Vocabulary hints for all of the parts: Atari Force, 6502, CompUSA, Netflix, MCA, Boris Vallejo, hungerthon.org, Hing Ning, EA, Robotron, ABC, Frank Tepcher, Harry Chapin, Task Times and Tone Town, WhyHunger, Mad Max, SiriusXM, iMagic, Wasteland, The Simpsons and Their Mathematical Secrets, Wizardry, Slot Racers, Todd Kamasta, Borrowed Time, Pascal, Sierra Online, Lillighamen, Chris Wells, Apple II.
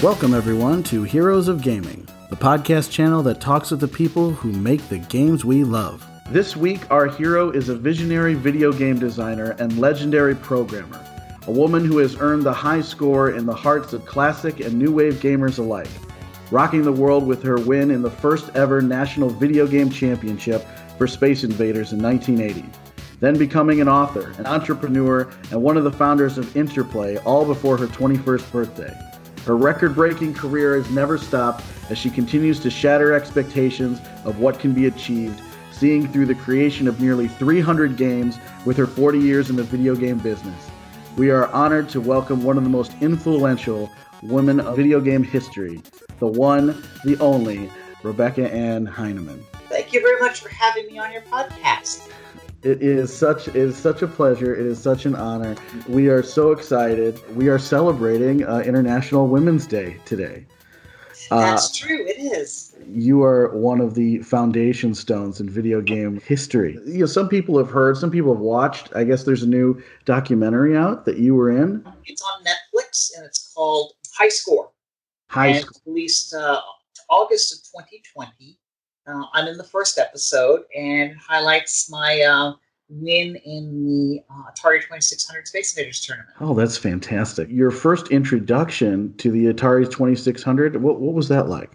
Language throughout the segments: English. Welcome everyone to Heroes of Gaming, the podcast channel that talks with the people who make the games we love. This week, our hero is a visionary video game designer and legendary programmer, a woman who has earned the high score in the hearts of classic and new wave gamers alike, rocking the world with her win in the first ever National Video Game Championship for Space Invaders in 1980, then becoming an author, an entrepreneur, and one of the founders of Interplay, all before her 21st birthday. Her record-breaking career has never stopped as she continues to shatter expectations of what can be achieved, seeing through the creation of nearly 300 games with her 40 years in the video game business. We are honored to welcome one of the most influential women of video game history, the one, the only, Rebecca Ann Heineman. Thank you very much for having me on your podcast. It is such a pleasure. It is such an honor. We are so excited. We are celebrating International Women's Day today. That's true. It is. You are one of the foundation stones in video game history. You know, some people have heard, some people have watched. I guess there's a new documentary out that you were in. It's on Netflix, and it's called High Score. It's released August of 2020. I'm in the first episode and highlights my win in the Atari 2600 Space Invaders Tournament. Oh, that's fantastic. Your first introduction to the Atari 2600, what was that like?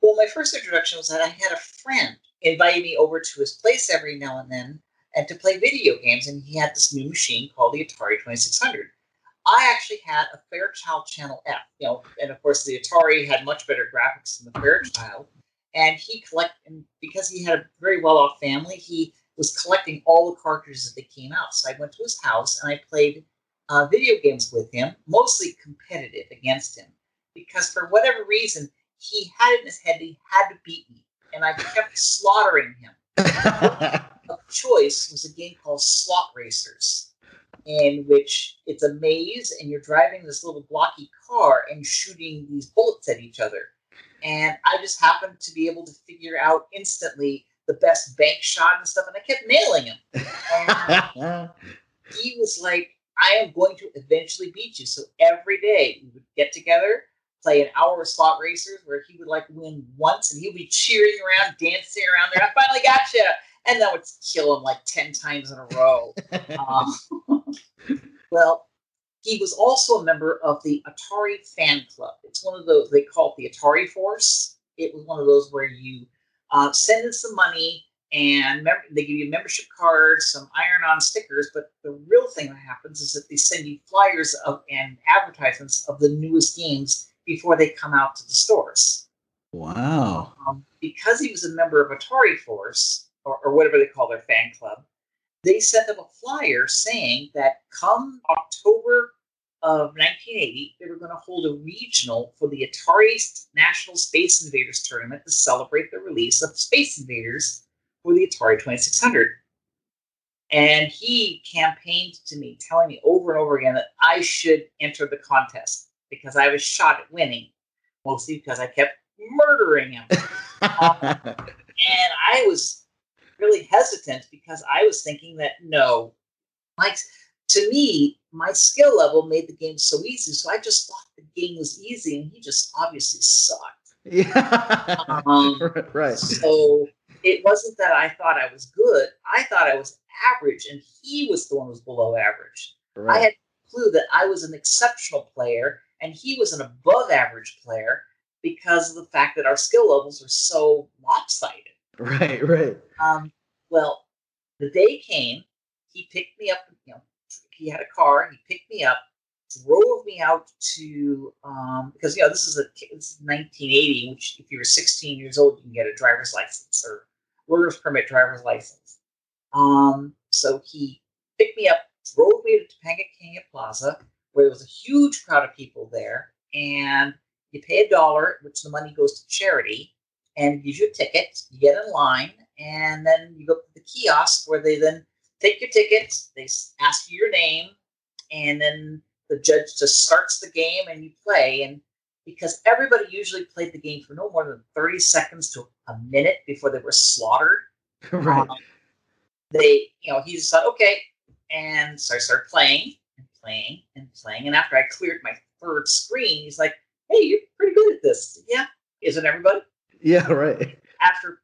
Well, my first introduction was that I had a friend invite me over to his place every now and then and to play video games, and he had this new machine called the Atari 2600. I actually had a Fairchild Channel F, and of course the Atari had much better graphics than the Fairchild. And he collected, because he had a very well-off family, he was collecting all the cartridges that came out. So I went to his house and I played video games with him, mostly competitive against him. Because for whatever reason, he had it in his head that he had to beat me. And I kept slaughtering him. Of choice was a game called Slot Racers, in which it's a maze and you're driving this little blocky car and shooting these bullets at each other. And I just happened to be able to figure out instantly the best bank shot and stuff. And I kept nailing him. And he was like, I am going to eventually beat you. So every day we would get together, play an hour of Slot Racers where he would win once. And he would be cheering around, dancing around there. I finally got you. And that would kill him 10 times in a row. He was also a member of the Atari fan club. It's one of those, they call it the Atari Force. It was one of those where you send in some money and they give you membership cards, some iron-on stickers. But the real thing that happens is that they send you flyers and advertisements of the newest games before they come out to the stores. Wow. Because he was a member of Atari Force, or whatever they call their fan club, they sent them a flyer saying that come October of 1980, they were going to hold a regional for the Atari National Space Invaders Tournament to celebrate the release of Space Invaders for the Atari 2600. And he campaigned to me, telling me over and over again that I should enter the contest because I was shot at winning, mostly because I kept murdering him. And I was really hesitant because I was thinking that to me, my skill level made the game so easy. So I just thought the game was easy and he just obviously sucked. Yeah. Right. So it wasn't that I thought I was good. I thought I was average and he was the one who was below average. Right. I had no clue that I was an exceptional player and he was an above average player because of the fact that our skill levels were so lopsided. Right. The day came, he picked me up, he had a car, he picked me up, drove me out to, because, this is 1980, which if you were 16 years old, you can get a driver's license or learner's permit driver's license. So he picked me up, drove me to Topanga Canyon Plaza, where there was a huge crowd of people there, and you pay $1, which the money goes to charity, and gives you a ticket, you get in line, and then you go to the kiosk where they then take your ticket, they ask you your name, and then the judge just starts the game and you play. And because everybody usually played the game for no more than 30 seconds to a minute before they were slaughtered, right. He just thought, okay. And so I started playing and playing and playing. And after I cleared my third screen, he's like, hey, you're pretty good at this. Yeah, isn't everybody? Yeah, right. After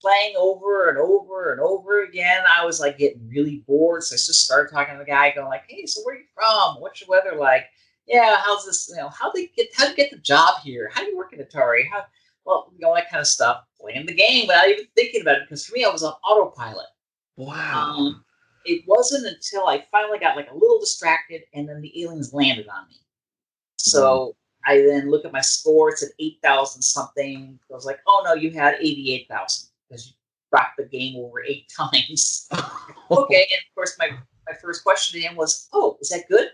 playing over and over and over again, I was like getting really bored. So I just started talking to the guy, going like, hey, so where are you from? What's your weather like? Yeah, how's this, you know, how'd you get the job here? How do you work at Atari? You know, that kind of stuff. Playing the game without even thinking about it, because for me, I was on autopilot. Wow. It wasn't until I finally got like a little distracted and then the aliens landed on me. So I then look at my score. It's at 8,000 something. I was like, oh no, you had 88,000 because you rocked the game over 8 times. Okay. And of course, my first question to him was, oh, is that good?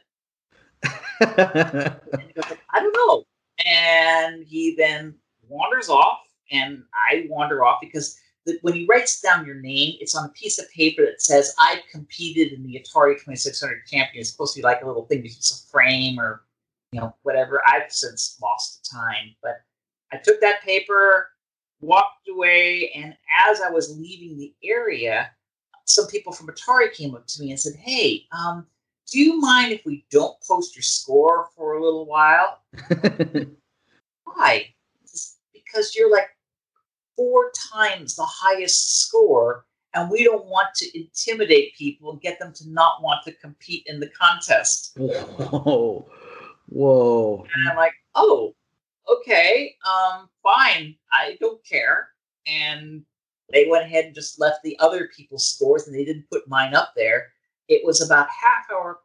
And he goes, I don't know. And he then wanders off, and I wander off because when he writes down your name, it's on a piece of paper that says, I competed in the Atari 2600 champion. It's supposed to be like a little thing, just a frame or, you know, whatever. I've since lost the time, but I took that paper, walked away, and as I was leaving the area, some people from Atari came up to me and said, hey, do you mind if we don't post your score for a little while? Why? Just because you're like 4 times the highest score, and we don't want to intimidate people and get them to not want to compete in the contest. Whoa. Whoa. And I'm like, oh, okay, fine. I don't care. And they went ahead and just left the other people's scores, and they didn't put mine up there. It was about half hour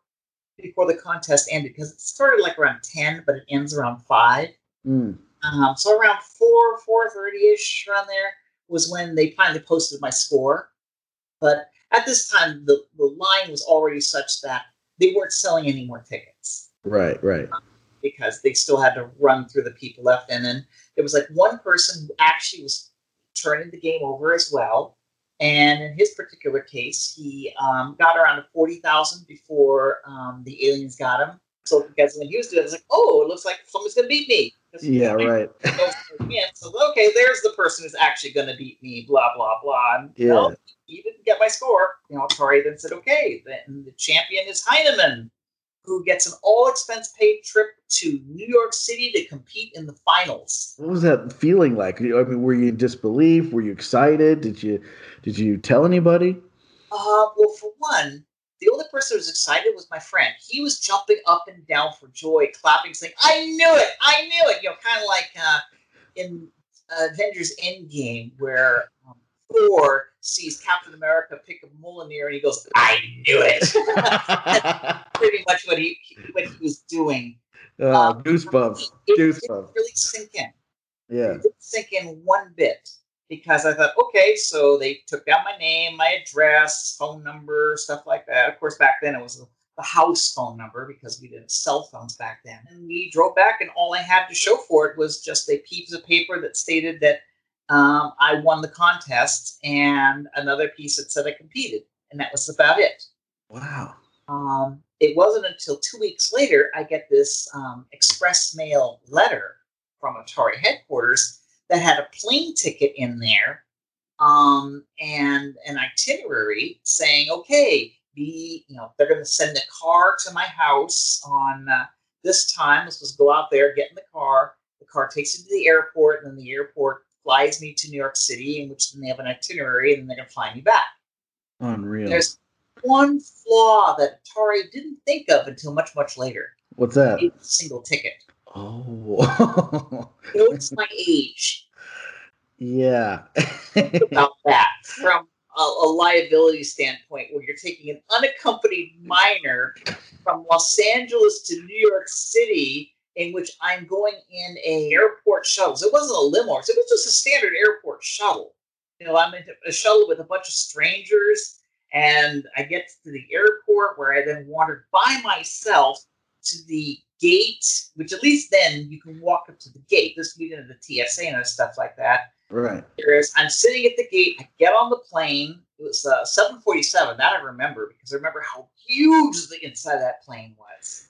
before the contest ended, because it started like around 10, but it ends around 5. Mm. So around 4:30-ish, around there, was when they finally posted my score. But at this time, the line was already such that they weren't selling any more tickets. Right, right. Because they still had to run through the people left. And then there was like one person who actually was turning the game over as well. And in his particular case, he got around to 40,000 before the aliens got him. So because when he was doing it, I was like, oh, it looks like someone's going to beat me. Yeah, right. So, okay, there's the person who's actually going to beat me, blah, blah, blah. And, yeah. Well, he didn't get my score. You know, Atari then said, okay, then the champion is Heineman, who gets an all-expense-paid trip to New York City to compete in the finals. What was that feeling like? I mean, were you in disbelief? Were you excited? Did you tell anybody? Well, for one, the only person who was excited was my friend. He was jumping up and down for joy, clapping, saying, I knew it! I knew it! You know, kind of like in Avengers Endgame, where Thor sees Captain America pick a Mjolnir and he goes, I knew it! That's pretty much what he was doing. Goosebumps. It didn't really sink in. Yeah. It didn't sink in one bit. Because I thought, okay, so they took down my name, my address, phone number, stuff like that. Of course, back then it was the house phone number because we didn't have cell phones back then. And we drove back, and all I had to show for it was just a piece of paper that stated that I won the contest and another piece that said I competed. And that was about it. Wow. It wasn't until 2 weeks later I get this express mail letter from Atari headquarters that had a plane ticket in there and an itinerary saying, okay, they're going to send a car to my house on this time. Let's just go out there, get in the car. The car takes you to the airport, and then the airport flies me to New York City, in which then they have an itinerary, and then they're going to fly me back. Unreal. There's one flaw that Atari didn't think of until much, much later. What's that? It's a single ticket. Oh, notice my age. Yeah, think about that from a liability standpoint, where you're taking an unaccompanied minor from Los Angeles to New York City, in which I'm going in a airport shuttle. So it wasn't a limo; it was just a standard airport shuttle. You know, I'm in a shuttle with a bunch of strangers, and I get to the airport where I then wandered by myself to the gate, which at least then you can walk up to the gate. This we did at the TSA and stuff like that. Right. Whereas I'm sitting at the gate. I get on the plane. It was 747. That I remember because I remember how huge the inside of that plane was.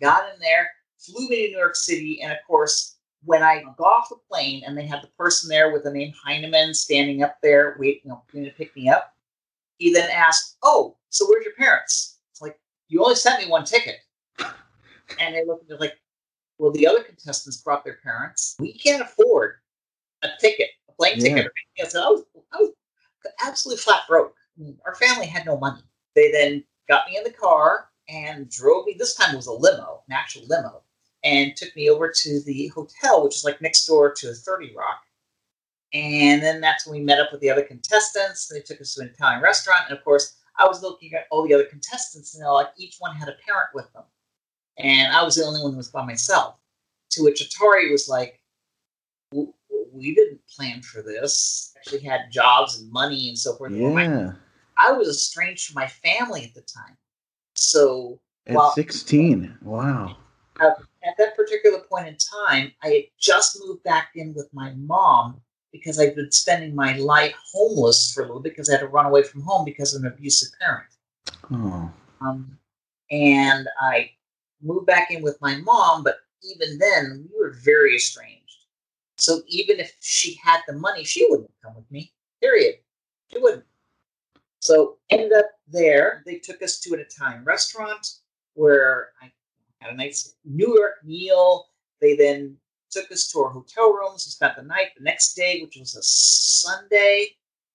Got in there, flew me to New York City, and of course, when I got off the plane and they had the person there with the name Heineman standing up there waiting to pick me up, he then asked, "Oh, so where's your parents?" It's like, "You only sent me one ticket." And they looked at me like, Well, the other contestants brought their parents. We can't afford a ticket, a plane ticket. So I was absolutely flat broke. I mean, our family had no money. They then got me in the car and drove me. This time it was a limo, an actual limo, and took me over to the hotel, which is like next door to 30 Rock. And then that's when we met up with the other contestants. They took us to an Italian restaurant. And, of course, I was looking at all the other contestants, and like each one had a parent with them. And I was the only one who was by myself, to which Atari was like, we didn't plan for this. Actually had jobs and money and so forth. Yeah. I was estranged from my family at the time. So at 16, wow. At that particular point in time, I had just moved back in with my mom because I'd been spending my life homeless for a little bit because I had to run away from home because of an abusive parent. Oh. And I moved back in with my mom, but even then, we were very estranged. So even if she had the money, she wouldn't come with me, period. She wouldn't. So ended up there. They took us to an Italian restaurant where I had a nice New York meal. They then took us to our hotel rooms. We spent the night. The next day, which was a Sunday,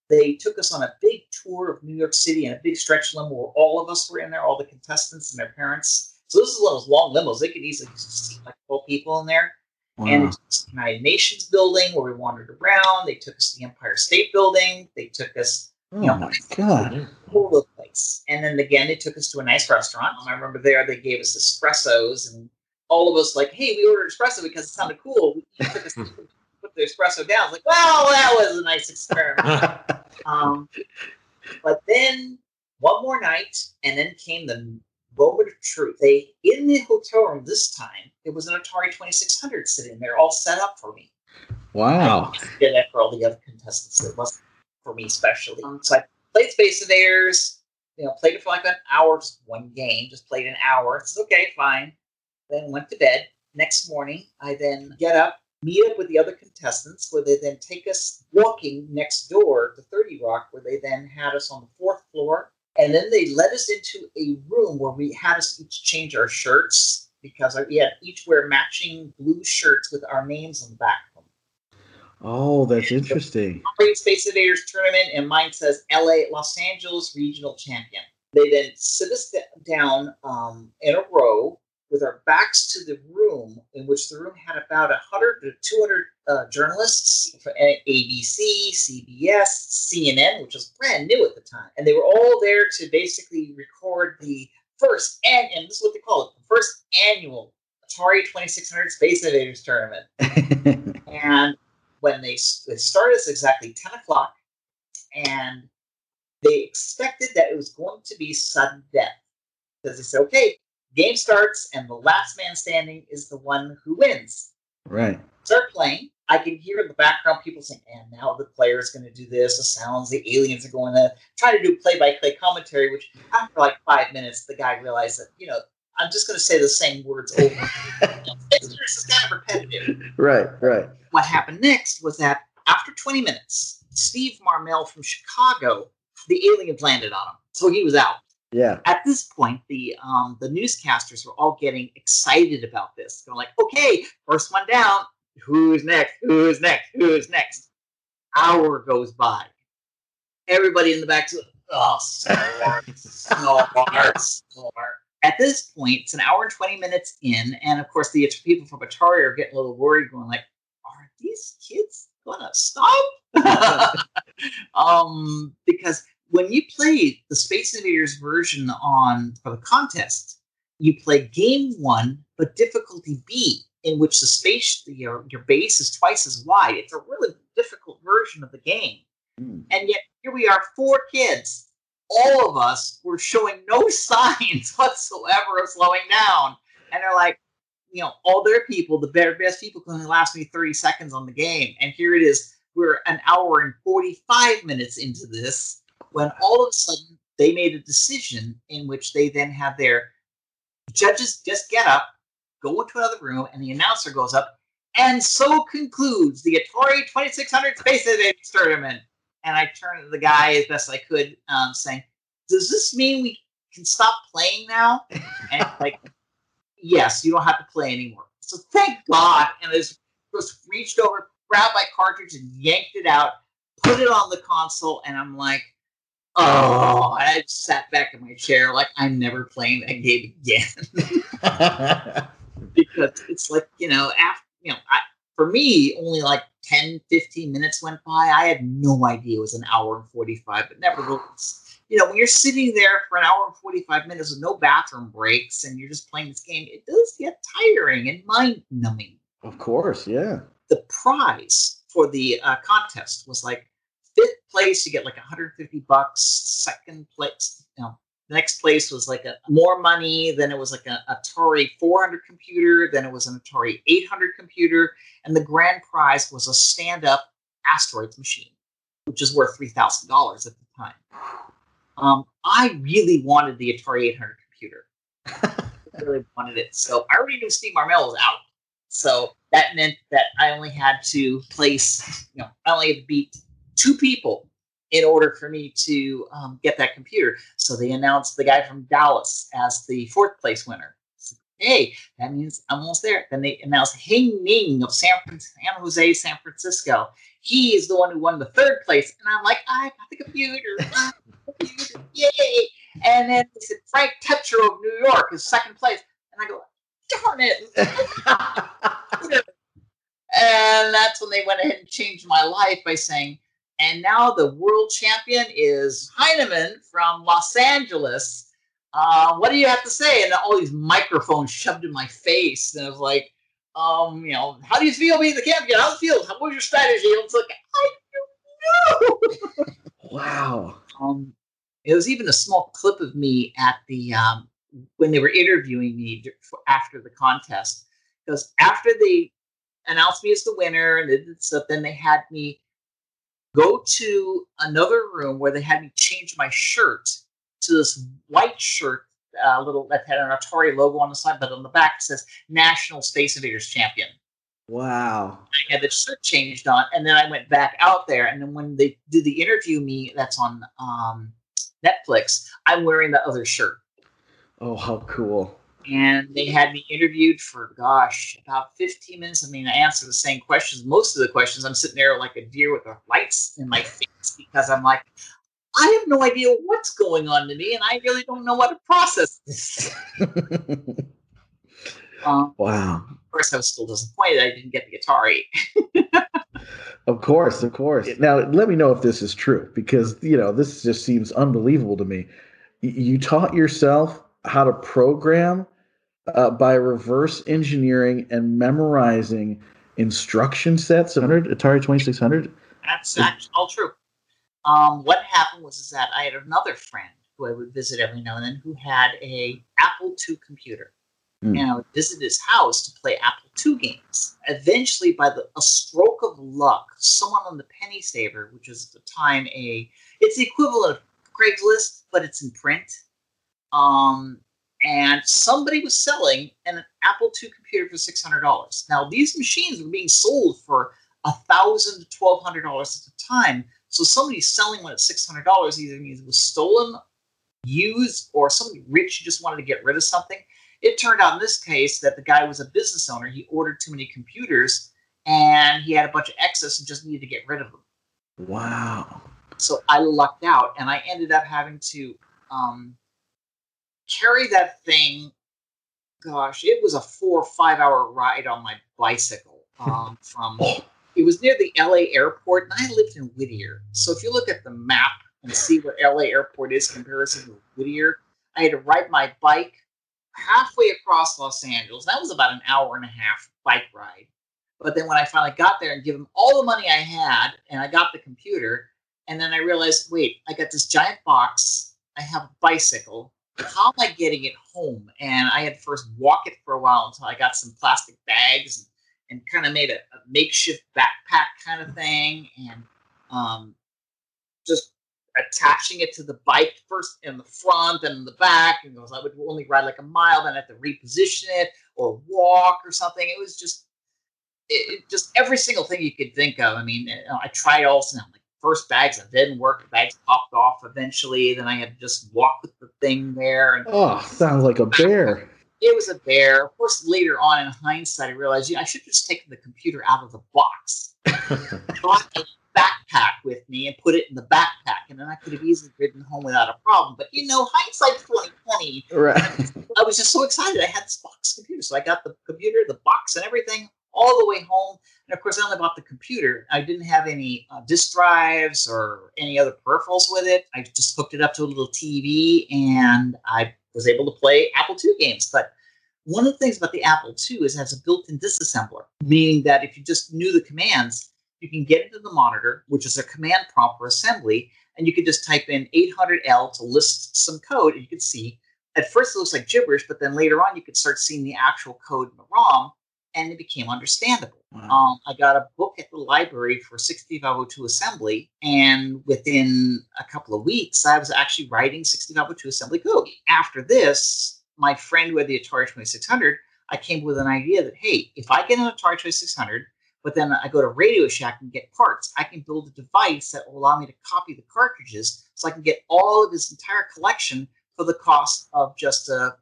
they took us on a big tour of New York City in a big stretch limo where all of us were in there, all the contestants and their parents. So this is one of those long limos. They could easily seat like 12 people in there. Wow. And it was the United Nations building where we wandered around. They took us to the Empire State Building. They took us, my God, all over the place. And then again, they took us to a nice restaurant. I remember there they gave us espressos, and all of us like, hey, we ordered espresso because it sounded cool. We took us to put the espresso down. I was like, well, that was a nice experiment. But then one more night, and then came the moment of truth. They, in the hotel room this time, there was an Atari 2600 sitting there, all set up for me. Wow. I did that for all the other contestants. It wasn't for me especially. So I played Space Invaders, played it for like an hour, just one game, just played an hour. It's okay, fine. Then went to bed. Next morning, I then get up, meet up with the other contestants, where they then take us walking next door to 30 Rock, where they then had us on the fourth floor. And then they led us into a room where we had us each change our shirts because we had each wear matching blue shirts with our names on the back of them. Oh, that's interesting. Space Invaders Tournament, and mine says LA, Los Angeles Regional Champion. They then sit us down in a row with our backs to the room, in which the room had about 100 to 200 journalists from ABC, CBS, CNN, which was brand new at the time. And they were all there to basically record the first, and this is what they call it, the first annual Atari 2600 Space Invaders Tournament. And when they started, it's exactly 10 o'clock, and they expected that it was going to be sudden death. Because they said, okay, game starts, and the last man standing is the one who wins. Right. Start playing. I can hear in the background people saying, and now the player is going to do this, the sounds, the aliens are going to try to do play-by-play commentary, which after like 5 minutes, the guy realized that, I'm just going to say the same words over. It's kind of repetitive. Right. What happened next was that after 20 minutes, Steve Marmel from Chicago, the aliens landed on him. So he was out. Yeah. At this point, the newscasters were all getting excited about this. They're like, okay, first one down. Who's next? Hour goes by. Everybody in the back says, so hard. At this point, it's an hour and 20 minutes in. And, of course, the people from Atari are getting a little worried, going like, are these kids going to stop? Because when you play the Space Invaders version for the contest, you play game one, but difficulty B, in which your base is twice as wide. It's a really difficult version of the game. Mm. And yet, here we are, four kids. All of us were showing no signs whatsoever of slowing down. And they're like, all their people, the best people, can only last me 30 seconds on the game. And here it is. We're an hour and 45 minutes into this, when all of a sudden they made a decision in which they then have their judges just get up, go into another room, and the announcer goes up, and so concludes the Atari 2600 Space Invaders Tournament. And I turned to the guy as best I could, saying, does this mean we can stop playing now? And like, yes, you don't have to play anymore. So thank God. And I just reached over, grabbed my cartridge and yanked it out, put it on the console, and I'm like, oh, I just sat back in my chair like I'm never playing that game again. Because it's like, you know, after, you know, for me, only like 10, 15 minutes went by. I had no idea it was an hour and 45, but nevertheless, you know, when you're sitting there for an hour and 45 minutes with no bathroom breaks and you're just playing this game, it does get tiring and mind-numbing. Of course, yeah. The prize for the contest was like, fifth place, you get like $150. Second place, you know, the next place was like more money. Then it was like an Atari 400 computer. Then it was an Atari 800 computer. And the grand prize was a stand-up asteroids machine, which is worth $3,000 at the time. I really wanted the Atari 800 computer. I really wanted it. So I already knew Steve Marmel was out. So that meant that I only had to place, you know, I only had to beat two people in order for me to get that computer. So they announced the guy from Dallas as the fourth place winner. So, hey, that means I'm almost there. Then they announced Hing Ning of San Jose, San Francisco. He is the one who won the third place. And I'm like, I got the computer. I got the computer. Yay. And then they said, Frank Tepcher of New York is second place. And I go, darn it. And that's when they went ahead and changed my life by saying, and now the world champion is Heineman from Los Angeles. What do you have to say? And all these microphones shoved in my face. And I was like, you know, how do you feel being the champion? How do you feel? What was your strategy? And I was like, I don't know. Wow. It was even a small clip of me at the, when they were interviewing me after the contest. Because after they announced me as the winner and did stuff, then they had me go to another room where they had me change my shirt to this white shirt, little that had an Atari logo on the side, but on the back it says National Space Invaders Champion. Wow. I had the shirt changed on, and then I went back out there, and then when they did the interview me that's on Netflix, I'm wearing the other shirt. Oh, how cool. And they had me interviewed for, gosh, about 15 minutes. I mean, I answered the same questions. Most of the questions, I'm sitting there like a deer with the lights in my face because I'm like, I have no idea what's going on to me, and I really don't know what to process this. Wow. Of course, I was still disappointed I didn't get the Atari. Of course, of course. Now, let me know if this is true because, you know, this just seems unbelievable to me. You taught yourself how to program by reverse engineering and memorizing instruction sets under Atari 2600? That's actually all true. What happened was that I had another friend who I would visit every now and then who had an Apple II computer. Mm. And I would visit his house to play Apple II games. Eventually, by a stroke of luck, someone on the penny saver, which was at the time it's the equivalent of Craigslist, but it's in print. And somebody was selling an Apple II computer for $600. Now, these machines were being sold for $1,000 to $1,200 at the time. So somebody selling one at $600 either means it was stolen, used, or somebody rich just wanted to get rid of something. It turned out in this case that the guy was a business owner. He ordered too many computers, and he had a bunch of excess and just needed to get rid of them. Wow. So I lucked out, and I ended up having to... carry that thing, gosh, it was a 4 or 5 hour ride on my bicycle. It was near the LA Airport, and I lived in Whittier. So if you look at the map and see where LA Airport is in comparison to Whittier, I had to ride my bike halfway across Los Angeles. That was about an hour and a half bike ride. But then when I finally got there and gave them all the money I had, and I got the computer, and then I realized, wait, I got this giant box, I have a bicycle. How am I getting it home? And I had to first walk it for a while until I got some plastic bags and kind of made a makeshift backpack kind of thing. And just attaching it to the bike first in the front and in the back. And I would only ride like a mile, then I had to reposition it or walk or something. It was just it just every single thing you could think of. I mean, I tried all something. First bags that didn't work, the bags popped off eventually. Then I had to just walk with the thing there. And sounds like a bear. It was a bear. Of course, later on in hindsight, I realized, I should have just taken the computer out of the box. Brought a backpack with me and put it in the backpack, and then I could have easily ridden home without a problem. But hindsight's 2020. Right. I was just so excited. I had this box computer, so I got the computer, the box, and everything all the way home. And of course, I only bought the computer. I didn't have any disk drives or any other peripherals with it. I just hooked it up to a little TV, and I was able to play Apple II games. But one of the things about the Apple II is it has a built-in disassembler, meaning that if you just knew the commands, you can get into the monitor, which is a command prompt for assembly, and you could just type in 800L to list some code, and you could see, at first it looks like gibberish, but then later on you could start seeing the actual code in the ROM, and it became understandable. Wow. I got a book at the library for 6502 assembly, and within a couple of weeks, I was actually writing 6502 assembly code. After this, my friend who had the Atari 2600, I came up with an idea that, hey, if I get an Atari 2600, but then I go to Radio Shack and get parts, I can build a device that will allow me to copy the cartridges so I can get all of his entire collection for the cost of just a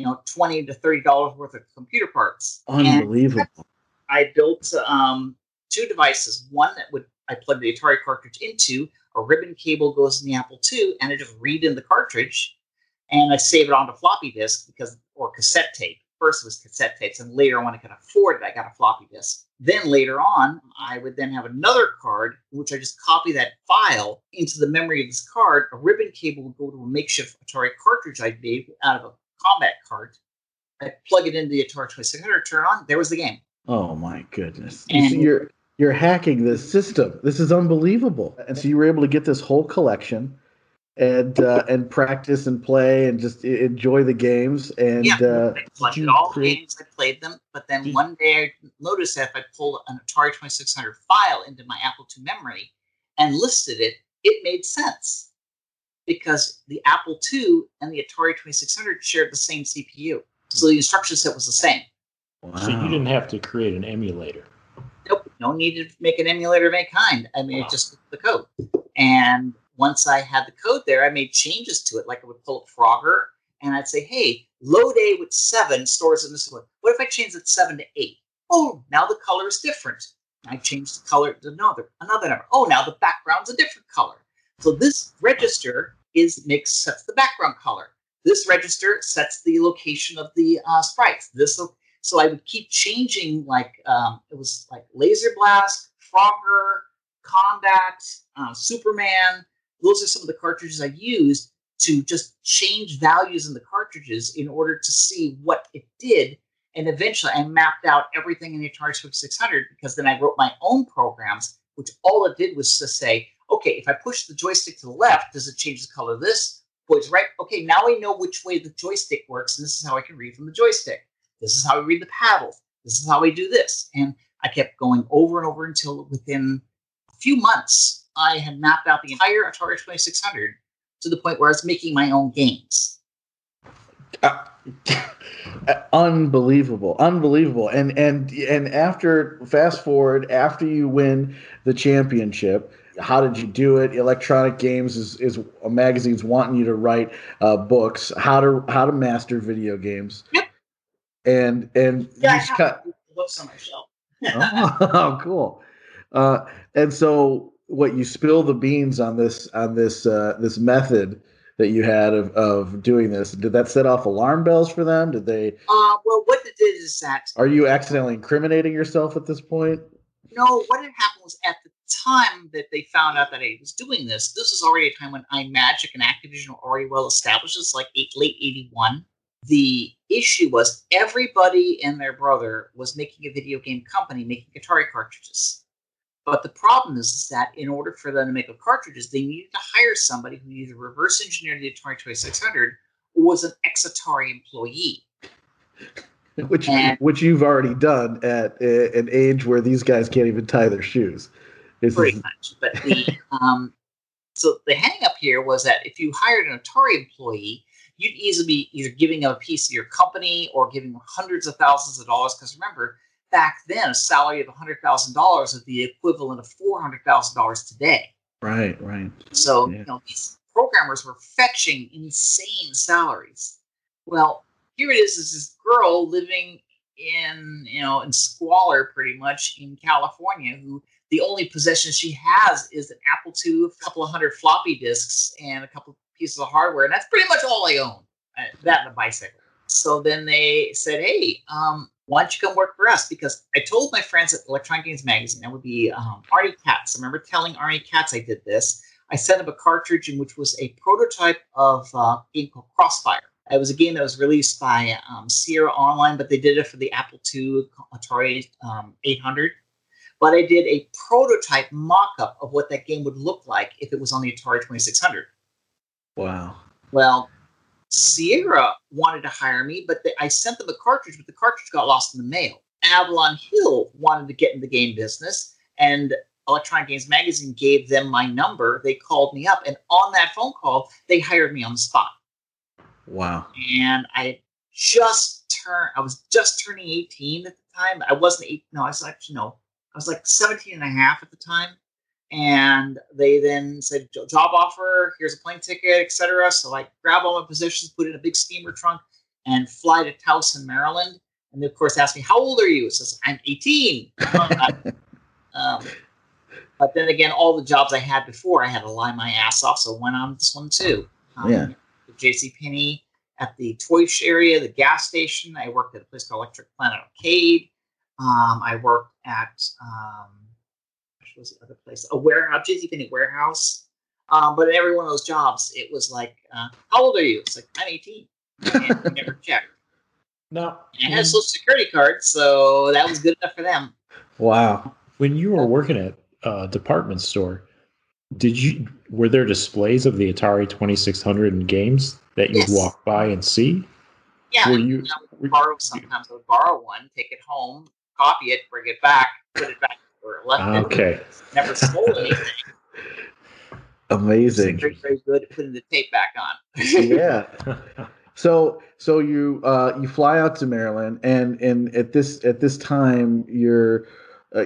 $20 to $30 worth of computer parts. Unbelievable. And I built two devices. One that I plugged the Atari cartridge into, a ribbon cable goes in the Apple II, and I just read in the cartridge, and I save it onto floppy disk or cassette tape. First it was cassette tapes, and later on when I could afford it, I got a floppy disk. Then later on, I would then have another card, which I just copy that file into the memory of this card. A ribbon cable would go to a makeshift Atari cartridge I made out of a Combat card. I plug it into the Atari 2600, turn on, there was the game. Oh my goodness. And so you're hacking this system. This is unbelievable. And so you were able to get this whole collection and practice and play and just enjoy the games. And yeah, I collected all the games. I played them. But then one day I noticed that if I pulled an Atari 2600 file into my Apple II memory and listed it, it made sense. Because the Apple II and the Atari 2600 shared the same CPU. So the instruction set was the same. Wow. So you didn't have to create an emulator. Nope. No need to make an emulator of any kind. It just was the code. And once I had the code there, I made changes to it. Like I would pull up Frogger, and I'd say, hey, load A with 7 stores in this one. What if I change it 7 to 8? Oh, now the color is different. I changed the color to another number. Oh, now the background's a different color. So this register sets the background color. This register sets the location of the sprites. So I would keep changing, it was like Laser Blast, Frogger, Combat, Superman. Those are some of the cartridges I used to just change values in the cartridges in order to see what it did. And eventually I mapped out everything in the Atari 2600, because then I wrote my own programs, which all it did was to say, okay, if I push the joystick to the left, does it change the color of this? Points right. Okay, now I know which way the joystick works, and this is how I can read from the joystick. This is how I read the paddle. This is how I do this. And I kept going over and over until within a few months, I had mapped out the entire Atari 2600 to the point where I was making my own games. Unbelievable. And fast forward, after you win the championship, how did you do it? Electronic Games is a magazine's wanting you to write books, how to master video games. Yep. And I have books on my shelf. Oh, cool. And so what, you spill the beans on this method that you had of doing this. Did that set off alarm bells for them? Did they? Well, what it did is that. Are you accidentally incriminating yourself at this point? No. What had happened was at the time that they found out that I was doing this, this was already a time when iMagic and Activision were already well established. It's like late 81. The issue was everybody and their brother was making a video game company making Atari cartridges. But the problem is that in order for them to make the cartridges, they needed to hire somebody who either reverse engineered the Atari 2600 or was an ex-Atari employee. Which you've already done at an age where these guys can't even tie their shoes. Pretty much. But so the hang-up here was that if you hired an Atari employee, you'd easily be either giving up a piece of your company or giving them hundreds of thousands of dollars. Because remember, back then, a salary of $100,000 is the equivalent of $400,000 today. Right. So, these programmers were fetching insane salaries. Well, here it is, this girl living in, you know, in squalor pretty much in California, who the only possession she has is an Apple II, a couple of hundred floppy disks, and a couple of pieces of hardware. And that's pretty much all I own, that and a bicycle. So then they said, hey, why don't you come work for us? Because I told my friends at Electronic Games Magazine, that would be Arnie Katz. I remember telling Arnie Katz I did this. I sent him a cartridge in which was a prototype of a game called Crossfire. It was a game that was released by Sierra Online, but they did it for the Apple II, Atari 800. But I did a prototype mock-up of what that game would look like if it was on the Atari 2600. Wow. Well, Sierra wanted to hire me, but I sent them a cartridge, but the cartridge got lost in the mail. Avalon Hill wanted to get in the game business, and Electronic Games Magazine gave them my number. They called me up, and on that phone call, they hired me on the spot. Wow. And I was just turning 18 at the time. I wasn't 18. No, I was like, no, I was like 17 and a half at the time. And they then said, job offer, here's a plane ticket, etc. So I grab all my possessions, put it in a big steamer trunk, and fly to Towson, Maryland. And they, of course, asked me, how old are you? It says, I'm 18. But then again, all the jobs I had before, I had to lie my ass off. So went on this one too. Yeah. JC Penney at the toy area, the gas station. I worked at a place called Electric Planet Arcade. I worked at which was the other place, a warehouse, JC Penney warehouse. But in every one of those jobs, it was like, "How old are you?" It's like, "I'm 18," and I never checked. No, and I had a social security card, so that was good enough for them. Wow! When you were working at a department store, were there displays of the Atari 2600 and games that you'd walk by and see? Yeah, sometimes I would borrow one, take it home, copy it, bring it back, put it back where it left. Okay. Never stole anything. Amazing. Very, very good at putting the tape back on. Yeah. So you fly out to Maryland, and at this time you're.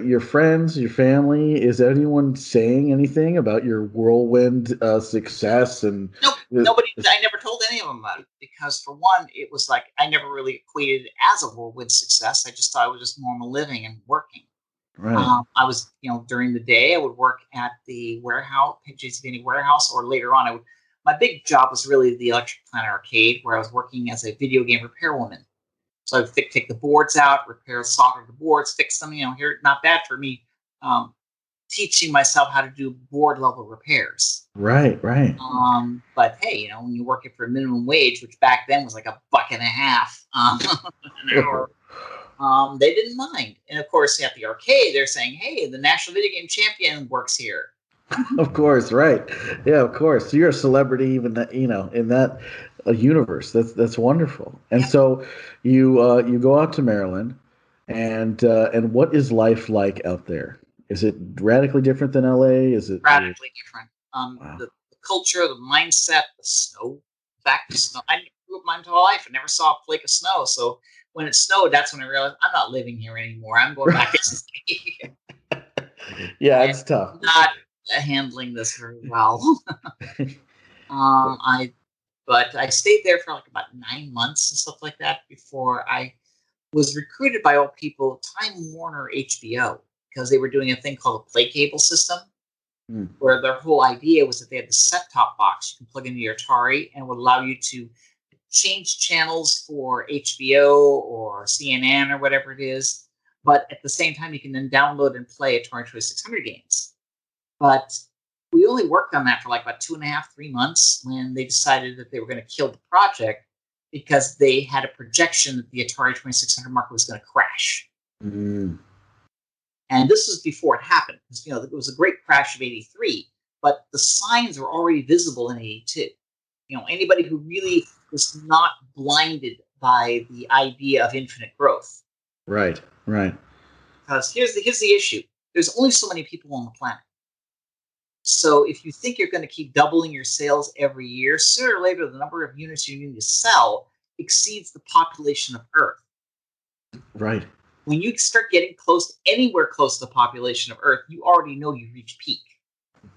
Your friends, your family, is anyone saying anything about your whirlwind success? And nope, nobody. I never told any of them about it because, for one, it was like I never really equated it as a whirlwind success. I just thought it was just normal living and working. Right. I was, during the day, I would work at the warehouse, JCPenney warehouse, or later on, my big job was really the Electric Planet Arcade, where I was working as a video game repairwoman. So I would take the boards out, repair, solder the boards, fix them. Here, not bad for me. Teaching myself how to do board level repairs. Right. But hey, when you're working for a minimum wage, which back then was like $1.50 an hour, they didn't mind. And of course, at the arcade, they're saying, "Hey, the national video game champion works here." Of course, right? Yeah, of course. You're a celebrity, even that, in that. A universe that's wonderful, and yeah. So you go out to Maryland, and what is life like out there? Is it radically different than LA? Is it radically different? Wow. The culture, the mindset, the snow. Back to snow. I grew up my entire life and never saw a flake of snow. So when it snowed, that's when I realized I'm not living here anymore. I'm going back to stay. Yeah, it's tough. Not handling this very well. But I stayed there for about 9 months and stuff like that before I was recruited by old people, Time Warner HBO, because they were doing a thing called a play cable system, where their whole idea was that they had the set-top box you can plug into your Atari and would allow you to change channels for HBO or CNN or whatever it is. But at the same time, you can then download and play Atari 2600 games. But we only worked on that for about 2.5, 3 months when they decided that they were going to kill the project because they had a projection that the Atari 2600 market was going to crash. Mm-hmm. And this was before it happened. Because, it was a great crash of 83, but the signs were already visible in 82. Anybody who really was not blinded by the idea of infinite growth. Right. Because here's the issue. There's only so many people on the planet. So if you think you're going to keep doubling your sales every year, sooner or later, the number of units you need to sell exceeds the population of Earth. Right. When you start getting anywhere close to the population of Earth, you already know you reach peak.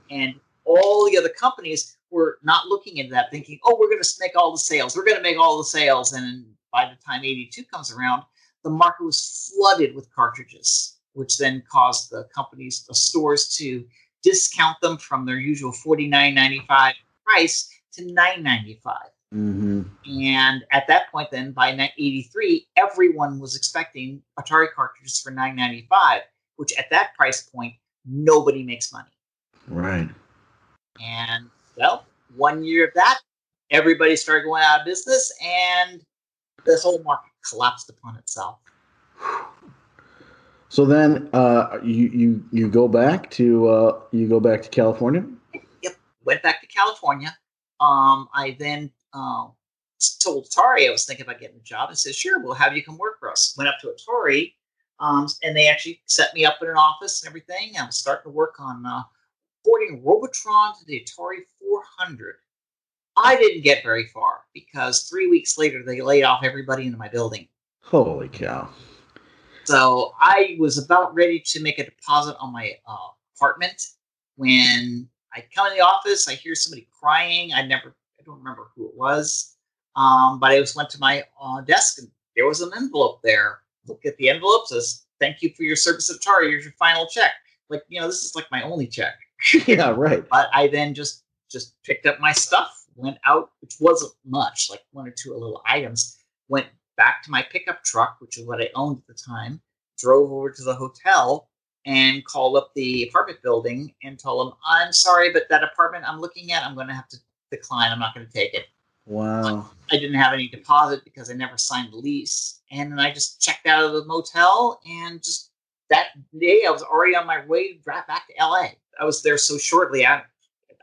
And all the other companies were not looking into that, thinking, oh, we're going to make all the sales. And by the time 82 comes around, the market was flooded with cartridges, which then caused the companies, the stores, to discount them from their usual $49.95 price to $9.95. Mm-hmm. And at that point, then by 1983, everyone was expecting Atari cartridges for $9.95, which at that price point, nobody makes money. Right. And well, 1 year of that, everybody started going out of business, and the whole market collapsed upon itself. So then you go back to California. Yep, went back to California. I then told Atari I was thinking about getting a job. I said, "Sure, we'll have you come work for us." Went up to Atari, and they actually set me up in an office and everything. I was starting to work on porting Robotron to the Atari 400. I didn't get very far because 3 weeks later they laid off everybody in my building. Holy cow! So I was about ready to make a deposit on my apartment when I come in the office. I hear somebody crying. I don't remember who it was, but I just went to my desk and there was an envelope there. Look at the envelope. Says, "Thank you for your service at Atari. Here's your final check." Like, you know, this is like my only check. Yeah, right. But I then just picked up my stuff, went out, which wasn't much, like one or two little items, went back to my pickup truck, which is what I owned at the time, drove over to the hotel and called up the apartment building and told them, "I'm sorry, but that apartment I'm looking at, I'm going to have to decline. I'm not going to take it." Wow. I didn't have any deposit because I never signed the lease. And then I just checked out of the motel, and just that day I was already on my way right back to LA. I was there so shortly, I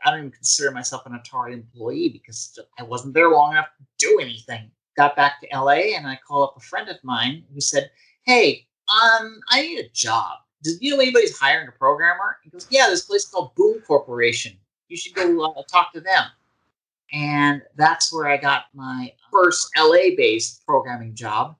don't even consider myself an Atari employee because I wasn't there long enough to do anything. Got back to LA and I called up a friend of mine who said, "Hey, I need a job. Do you know anybody's hiring a programmer?" He goes, "Yeah, this place called Boom Corporation. You should go talk to them." And that's where I got my first LA-based programming job.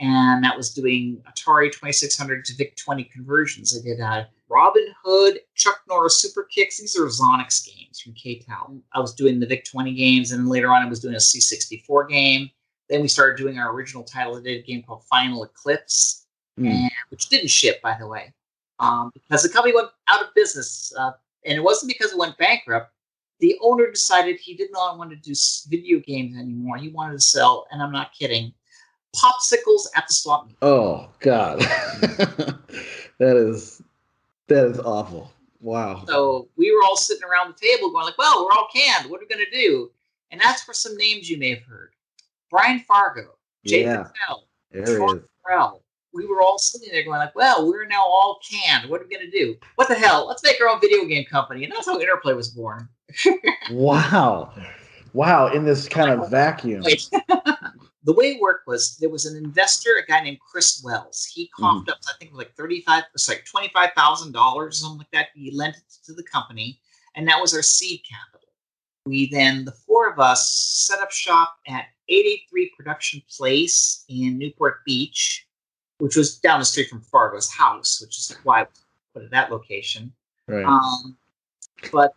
And that was doing Atari 2600 to VIC-20 conversions. I did Robin Hood, Chuck Norris Super Kicks. These are Xonix games from K-Tel. I was doing the VIC-20 games, and later on I was doing a C64 game. Then we started doing our original title. I did a game called Final Eclipse, which didn't ship, by the way, because the company went out of business. And it wasn't because it went bankrupt. The owner decided he did not want to do video games anymore. He wanted to sell, and I'm not kidding, popsicles at the swap meet. Oh God, that is awful. Wow. So we were all sitting around the table going like, "Well, we're all canned. What are we going to do?" And that's for some names you may have heard: Brian Fargo, Jay Patel, Troy Farrell. We were all sitting there going like, "Well, we're now all canned. What are we going to do? What the hell? Let's make our own video game company." And that's how Interplay was born. Wow. In this kind of vacuum. The way it worked was there was an investor, a guy named Chris Wells. He coughed up, I think, like $25,000 or something like that. He lent it to the company, and that was our seed capital. We then, the four of us, set up shop at 883 Production Place in Newport Beach, which was down the street from Fargo's house, which is why I put it at that location. Right. But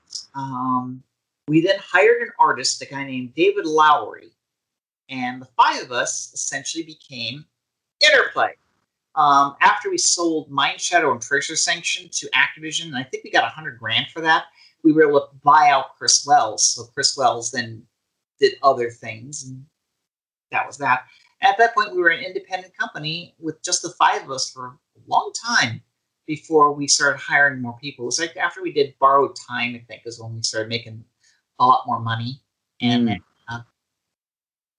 we then hired an artist, a guy named David Lowry, and the five of us essentially became Interplay. After we sold Mind Shadow and Tracer Sanction to Activision, and I think we got $100,000 for that, we were able to buy out Chris Wells. So Chris Wells then did other things, and that was that. At that point, we were an independent company with just the five of us for a long time before we started hiring more people. It was like after we did Borrowed Time, I think, is when we started making a lot more money. And then,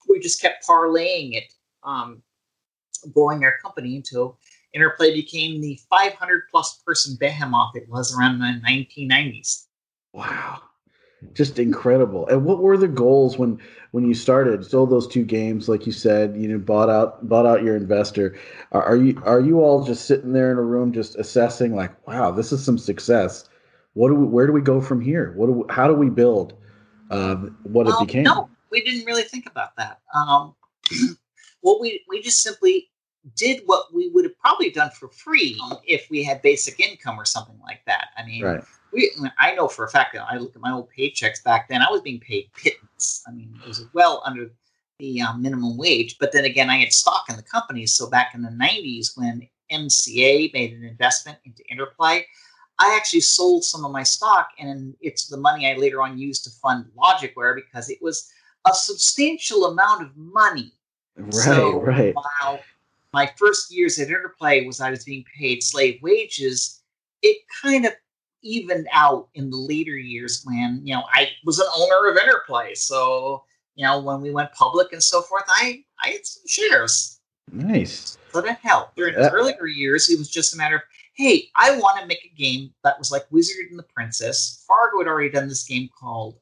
we just kept parlaying it, growing our company until Interplay became the 500-plus person behemoth it was around the 1990s. Wow. Just incredible. And what were the goals when you started? Sold those two games, like you said, you know, bought out your investor. Are you all just sitting there in a room, just assessing, like, wow, this is some success. Where do we go from here? How do we build what it became? No, we didn't really think about that. Well, we just simply did what we would have probably done for free if we had basic income or something like that. I mean. Right. I know for a fact that I look at my old paychecks back then. I was being paid pittance. I mean, it was well under the minimum wage. But then again, I had stock in the company. So back in the 90s, when MCA made an investment into Interplay, I actually sold some of my stock, and it's the money I later on used to fund Logicware, because it was a substantial amount of money. Right, so, right. Wow. My first years at Interplay was I was being paid slave wages. It kind of evened out in the later years when, you know, I was an owner of Interplay. So, you know, when we went public and so forth, I had some shares. Nice. So that helped. During the earlier years, it was just a matter of, hey, I want to make a game that was like Wizard and the Princess. Fargo had already done this game called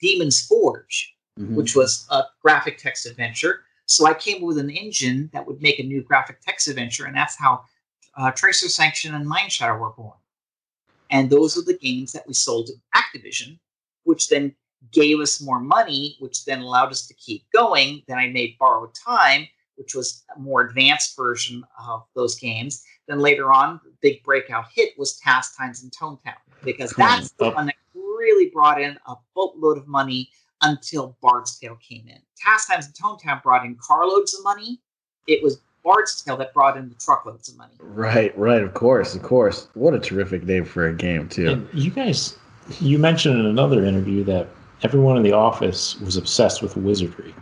Demon's Forge, which was a graphic text adventure. So I came up with an engine that would make a new graphic text adventure, and that's how Tracer Sanction and Mind Shatter were born. And those were the games that we sold to Activision, which then gave us more money, which then allowed us to keep going. Then I made Borrowed Time, which was a more advanced version of those games. Then later on, the big breakout hit was Task Times and Tone Town, because that's the one that really brought in a boatload of money until Bard's Tale came in. Task Times and Tone Town brought in carloads of money. It was Bard's Tale that brought in the truckloads of money. Right, right, of course, of course. What a terrific name for a game, too. And you guys, you mentioned in another interview that everyone in the office was obsessed with Wizardry.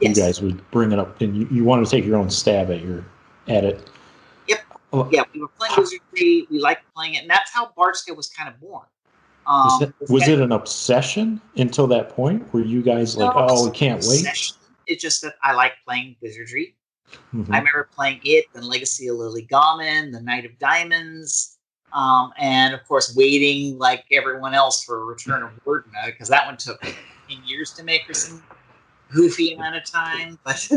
Yes. You guys would bring it up, and you wanted to take your own stab at it. Yep. Oh. Yeah, we were playing Wizardry. We liked playing it, and that's how Bard's Tale was kind of born. Was it an obsession until that point? Were you guys like, oh, we can't wait? It's just that I like playing Wizardry. Mm-hmm. I remember playing it, then Legacy of Lillighamen, the Knight of Diamonds, and of course waiting like everyone else for a Return of Wordna, because that one took 10 years to make or some goofy amount of time. But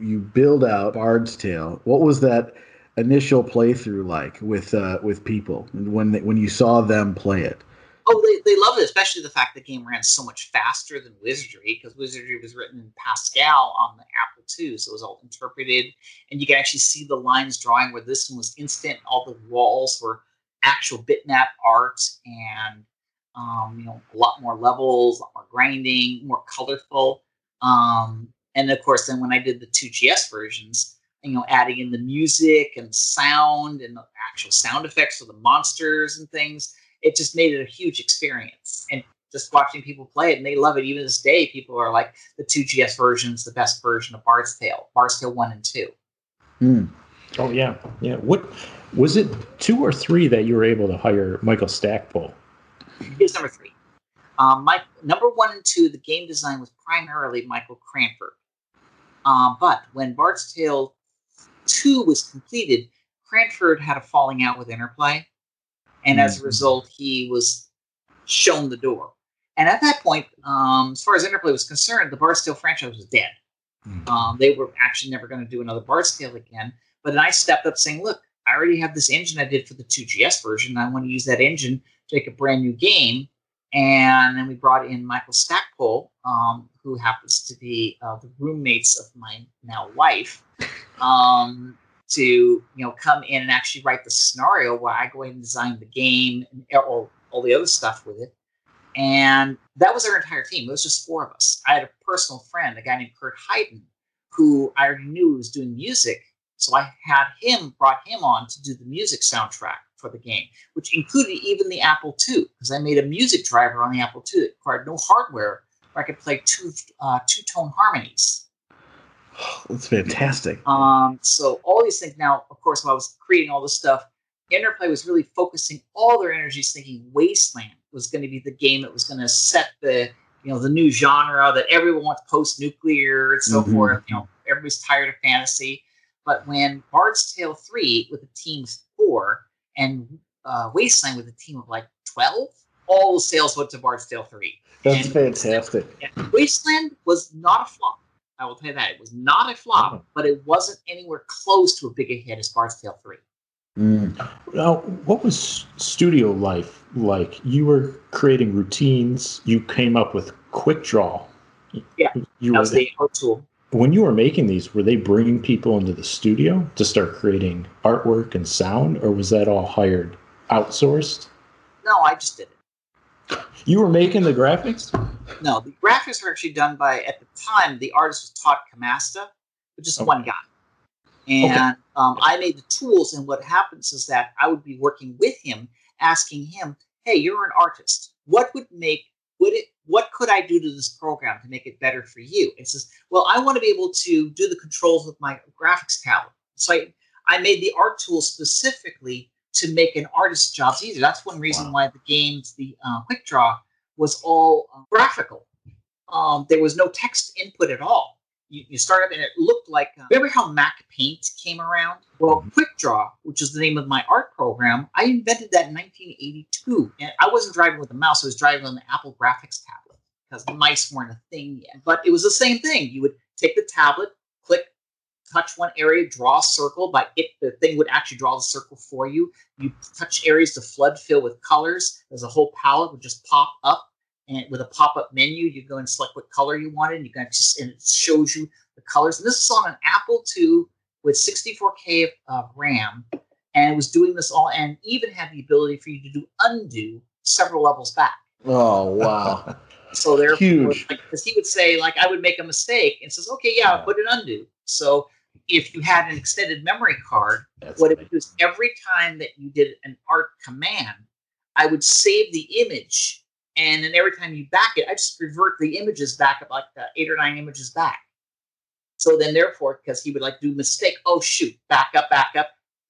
you build out Bard's Tale. What was that initial playthrough like with people when you saw them play it? Oh, they loved it, especially the fact the game ran so much faster than Wizardry, because Wizardry was written in Pascal on the Apple II, so it was all interpreted, and you could actually see the lines drawing, where this one was instant. All the walls were actual bitmap art, and you know, a lot more levels, a lot more grinding, more colorful. And of course, then when I did the 2GS versions, you know, adding in the music and sound and the actual sound effects for the monsters and things. It just made it a huge experience, and just watching people play it, and they love it. Even this day, people are like, the 2GS version is the best version of Bard's Tale, Bard's Tale 1 and 2. Mm. Oh, yeah. Yeah. What was it, 2 or 3 that you were able to hire Michael Stackpole? It was number 3. Number 1 and 2, the game design was primarily Michael Cranford. But when Bard's Tale 2 was completed, Cranford had a falling out with Interplay. And as a result, he was shown the door. And at that point, as far as Interplay was concerned, the Bard's Tale franchise was dead. They were actually never going to do another Bard's Tale again. But then I stepped up saying, look, I already have this engine I did for the 2GS version. I want to use that engine to make a brand new game. And then we brought in Michael Stackpole, who happens to be the roommates of my now wife, to, you know, come in and actually write the scenario while I go ahead and design the game and all the other stuff with it. And that was our entire team. It was just 4 of us. I had a personal friend, a guy named Kurt Hyden, who I already knew was doing music. So I had brought him on to do the music soundtrack for the game, which included even the Apple II, because I made a music driver on the Apple II that required no hardware, where I could play two-tone harmonies. That's fantastic. So all these things. Now, of course, while I was creating all this stuff, Interplay was really focusing all their energies thinking Wasteland was going to be the game that was going to set the, you know, the new genre that everyone wants, post-nuclear and so forth. You know, everybody's tired of fantasy. But when Bard's Tale 3 with a team of 4 and Wasteland with a team of like 12, all the sales went to Bard's Tale 3. That's fantastic. Wasteland was not a flop. I will tell you that. It was not a flop, but it wasn't anywhere close to a bigger hit as Bard's Tale 3. Now, what was studio life like? You were creating routines. You came up with Quick Draw. Yeah, that was the art tool. When you were making these, were they bringing people into the studio to start creating artwork and sound, or was that all hired, outsourced? No, I just did it. You were making the graphics? No, the graphics were actually done by, at the time, the artist was Todd Kamasta, which is one guy. And I made the tools, and what happens is that I would be working with him, asking him, hey, you're an artist. What would make, what could I do to this program to make it better for you? It says, well, I want to be able to do the controls with my graphics tablet. So I made the art tool specifically to make an artist's jobs easier. That's one reason why the games, the Quick Draw, was all graphical. There was no text input at all. You start up and it looked like, remember how Mac Paint came around? Well, Quick Draw, which is the name of my art program, I invented that in 1982. And I wasn't driving with a mouse. I was driving on the Apple graphics tablet because the mice weren't a thing yet. But it was the same thing. You would take the tablet, click, touch one area, draw a circle. But the thing would actually draw the circle for you. You touch areas to flood fill with colors. There's a whole palette would just pop up. And with a pop-up menu, you go and select what color you wanted, and you can just, and it shows you the colors. And this is on an Apple II with 64K of RAM, and it was doing this all, and even had the ability for you to do undo several levels back. Oh wow! So there, huge. Because he would say, like, I would make a mistake, and says, okay, yeah, I'll put an undo. So if you had an extended memory card, it would do is every time that you did an art command, I would save the image. And then every time you back it, I just revert the images back up, like 8 or 9 images back. So then, therefore, because he would like do mistake, oh shoot, back up,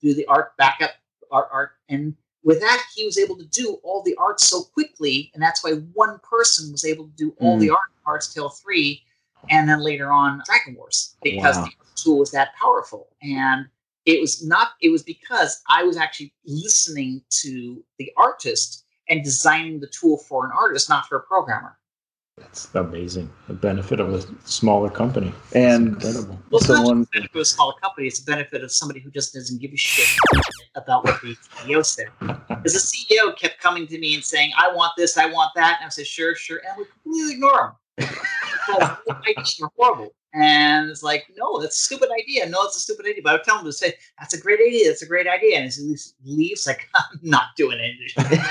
do the art, back up, art. And with that, he was able to do all the art so quickly. And that's why one person was able to do all the art, Bard's Tale 3, and then later on, Dragon Wars, because the tool was that powerful. And it was not, it was because I was actually listening to the artist and designing the tool for an artist, not for a programmer. That's amazing. The benefit of a smaller company. And incredible. Well, it's not just the benefit of a smaller company, it's the benefit of somebody who just doesn't give a shit about what the CEO said. Because the CEO kept coming to me and saying, I want this, I want that. And I said, sure. And we completely ignore him. Because the ideas are horrible. And it's like, no, that's a stupid idea. No, it's a stupid idea. But I would tell him to say, that's a great idea. That's a great idea. And he leaves like, I'm not doing it.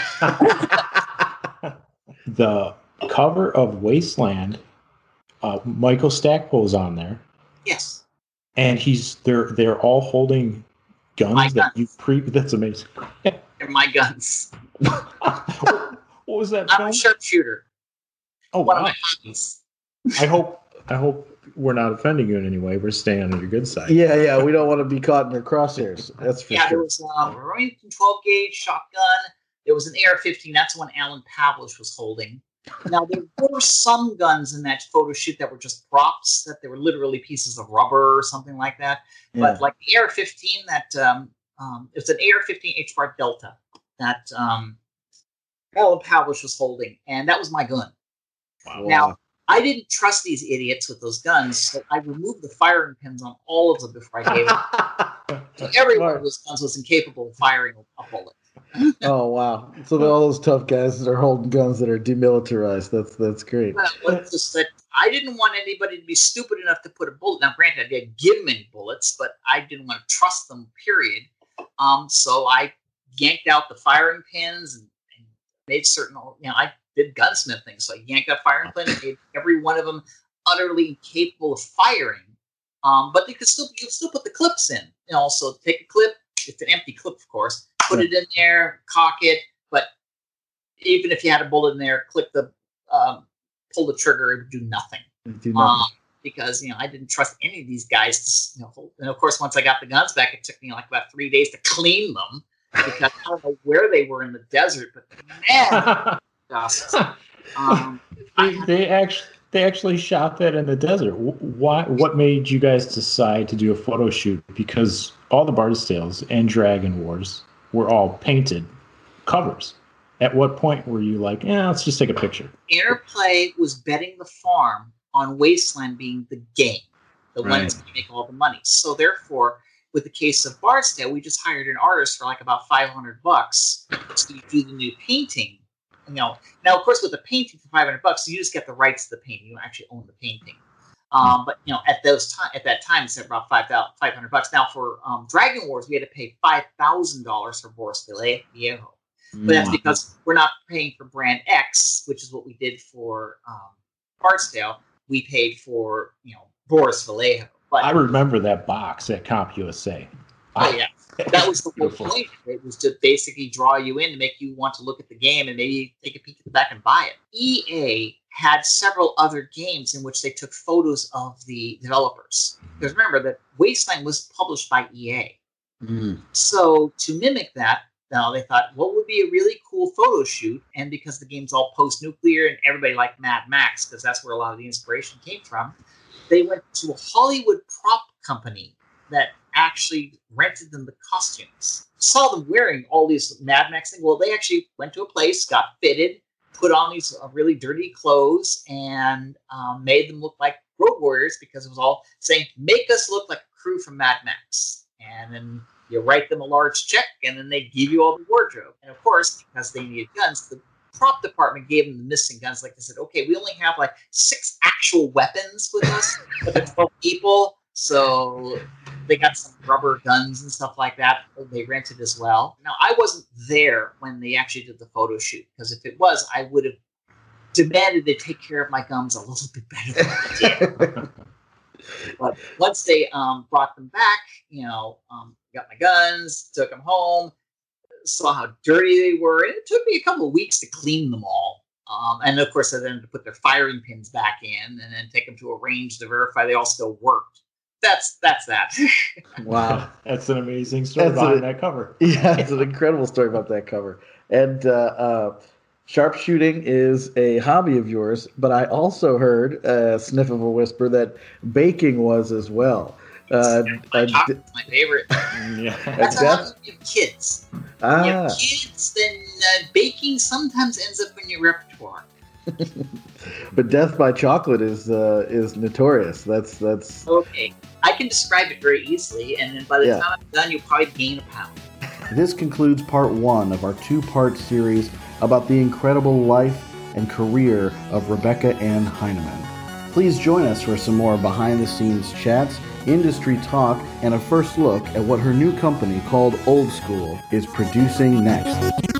The cover of Wasteland, Michael Stackpole's on there. Yes. And they're all holding guns. That's amazing. They're my guns. What was that? I'm a sharpshooter. Oh, one of my hobbies. I hope we're not offending you in any way. We're staying on your good side. Yeah. We don't want to be caught in your crosshairs. That's for sure. Yeah, there was a Remington 12-gauge shotgun. There was an AR-15. That's the one Alan Pavlish was holding. Now, there were some guns in that photo shoot that were just props, that they were literally pieces of rubber or something like that. Yeah. But like the AR-15, that it was an AR-15 HBAR Delta that Alan Pavlish was holding. And that was my gun. Wow. Now, I didn't trust these idiots with those guns, so I removed the firing pins on all of them before I gave them. So every one of those guns was incapable of firing a bullet. Oh, wow. So all those tough guys that are holding guns that are demilitarized, that's great. Well, it's just that I didn't want anybody to be stupid enough to put a bullet. Now, granted, I didn't give them any bullets, but I didn't want to trust them, period. So I yanked out the firing pins and made certain, I did gunsmithing, so I yanked that firing pin and made every one of them utterly incapable of firing. But you could still put the clips in. And also take a clip, it's an empty clip, of course, put it in there, cock it. But even if you had a bullet in there, pull the trigger, it would do nothing. Because I didn't trust any of these guys to hold. And of course, once I got the guns back, it took me like about 3 days to clean them because I don't know where they were in the desert. But man. They actually shot that in the desert. Why? What made you guys decide to do a photo shoot? Because all the Bard's Tales and Dragon Wars were all painted covers. At what point were you like, let's just take a picture? Interplay was betting the farm on Wasteland being the game, the one that's going to make all the money. So therefore, with the case of Bard's Tale, we just hired an artist for like about $500 to do the new painting. Now, of course, with the painting for $500, you just get the rights to the painting. You don't actually own the painting. But at that time, it's about $500. Now, for Dragon Wars, we had to pay $5,000 for Boris Viejo. But that's because we're not paying for brand X, which is what we did for Bard's Tale. We paid for, you know, Boris Vallejo. But I remember that box at CompUSA. Oh, yeah. That was the whole point. It was to basically draw you in to make you want to look at the game and maybe take a peek at the back and buy it. EA had several other games in which they took photos of the developers. Because remember that Wasteland was published by EA. Mm. So to mimic that, now they thought, what would be a really cool photo shoot? And because the game's all post-nuclear and everybody liked Mad Max, because that's where a lot of the inspiration came from, they went to a Hollywood prop company that actually rented them the costumes. Saw them wearing all these Mad Max things. Well, they actually went to a place, got fitted, put on these really dirty clothes, and made them look like road warriors, because it was all saying, make us look like a crew from Mad Max. And then you write them a large check, and then they give you all the wardrobe. And of course, because they needed guns, the prop department gave them the missing guns. Like they said, okay, we only have like 6 actual weapons with us, but they're 12 people. So they got some rubber guns and stuff like that they rented as well. Now, I wasn't there when they actually did the photo shoot, because if it was, I would have demanded they take care of my gums a little bit better than I did. But once they brought them back, you know, got my guns, took them home, saw how dirty they were. And it took me a couple of weeks to clean them all. And of course, I then had to put their firing pins back in and then take them to a range to verify they all still worked. That's that. Wow. That's an amazing story behind that cover. Yeah, it's an incredible story about that cover. And sharpshooting is a hobby of yours, but I also heard a sniff of a whisper that baking was as well. My favorite. Yeah. That's how you have kids. When you have kids, then baking sometimes ends up in your repertoire. But death by chocolate is notorious. That's okay. I can describe it very easily, and then by the time I'm done, you'll probably gain a pound. This concludes part 1 of our 2-part series about the incredible life and career of Rebecca Ann Heineman. Please join us for some more behind-the-scenes chats, industry talk, and a first look at what her new company called Old School is producing next.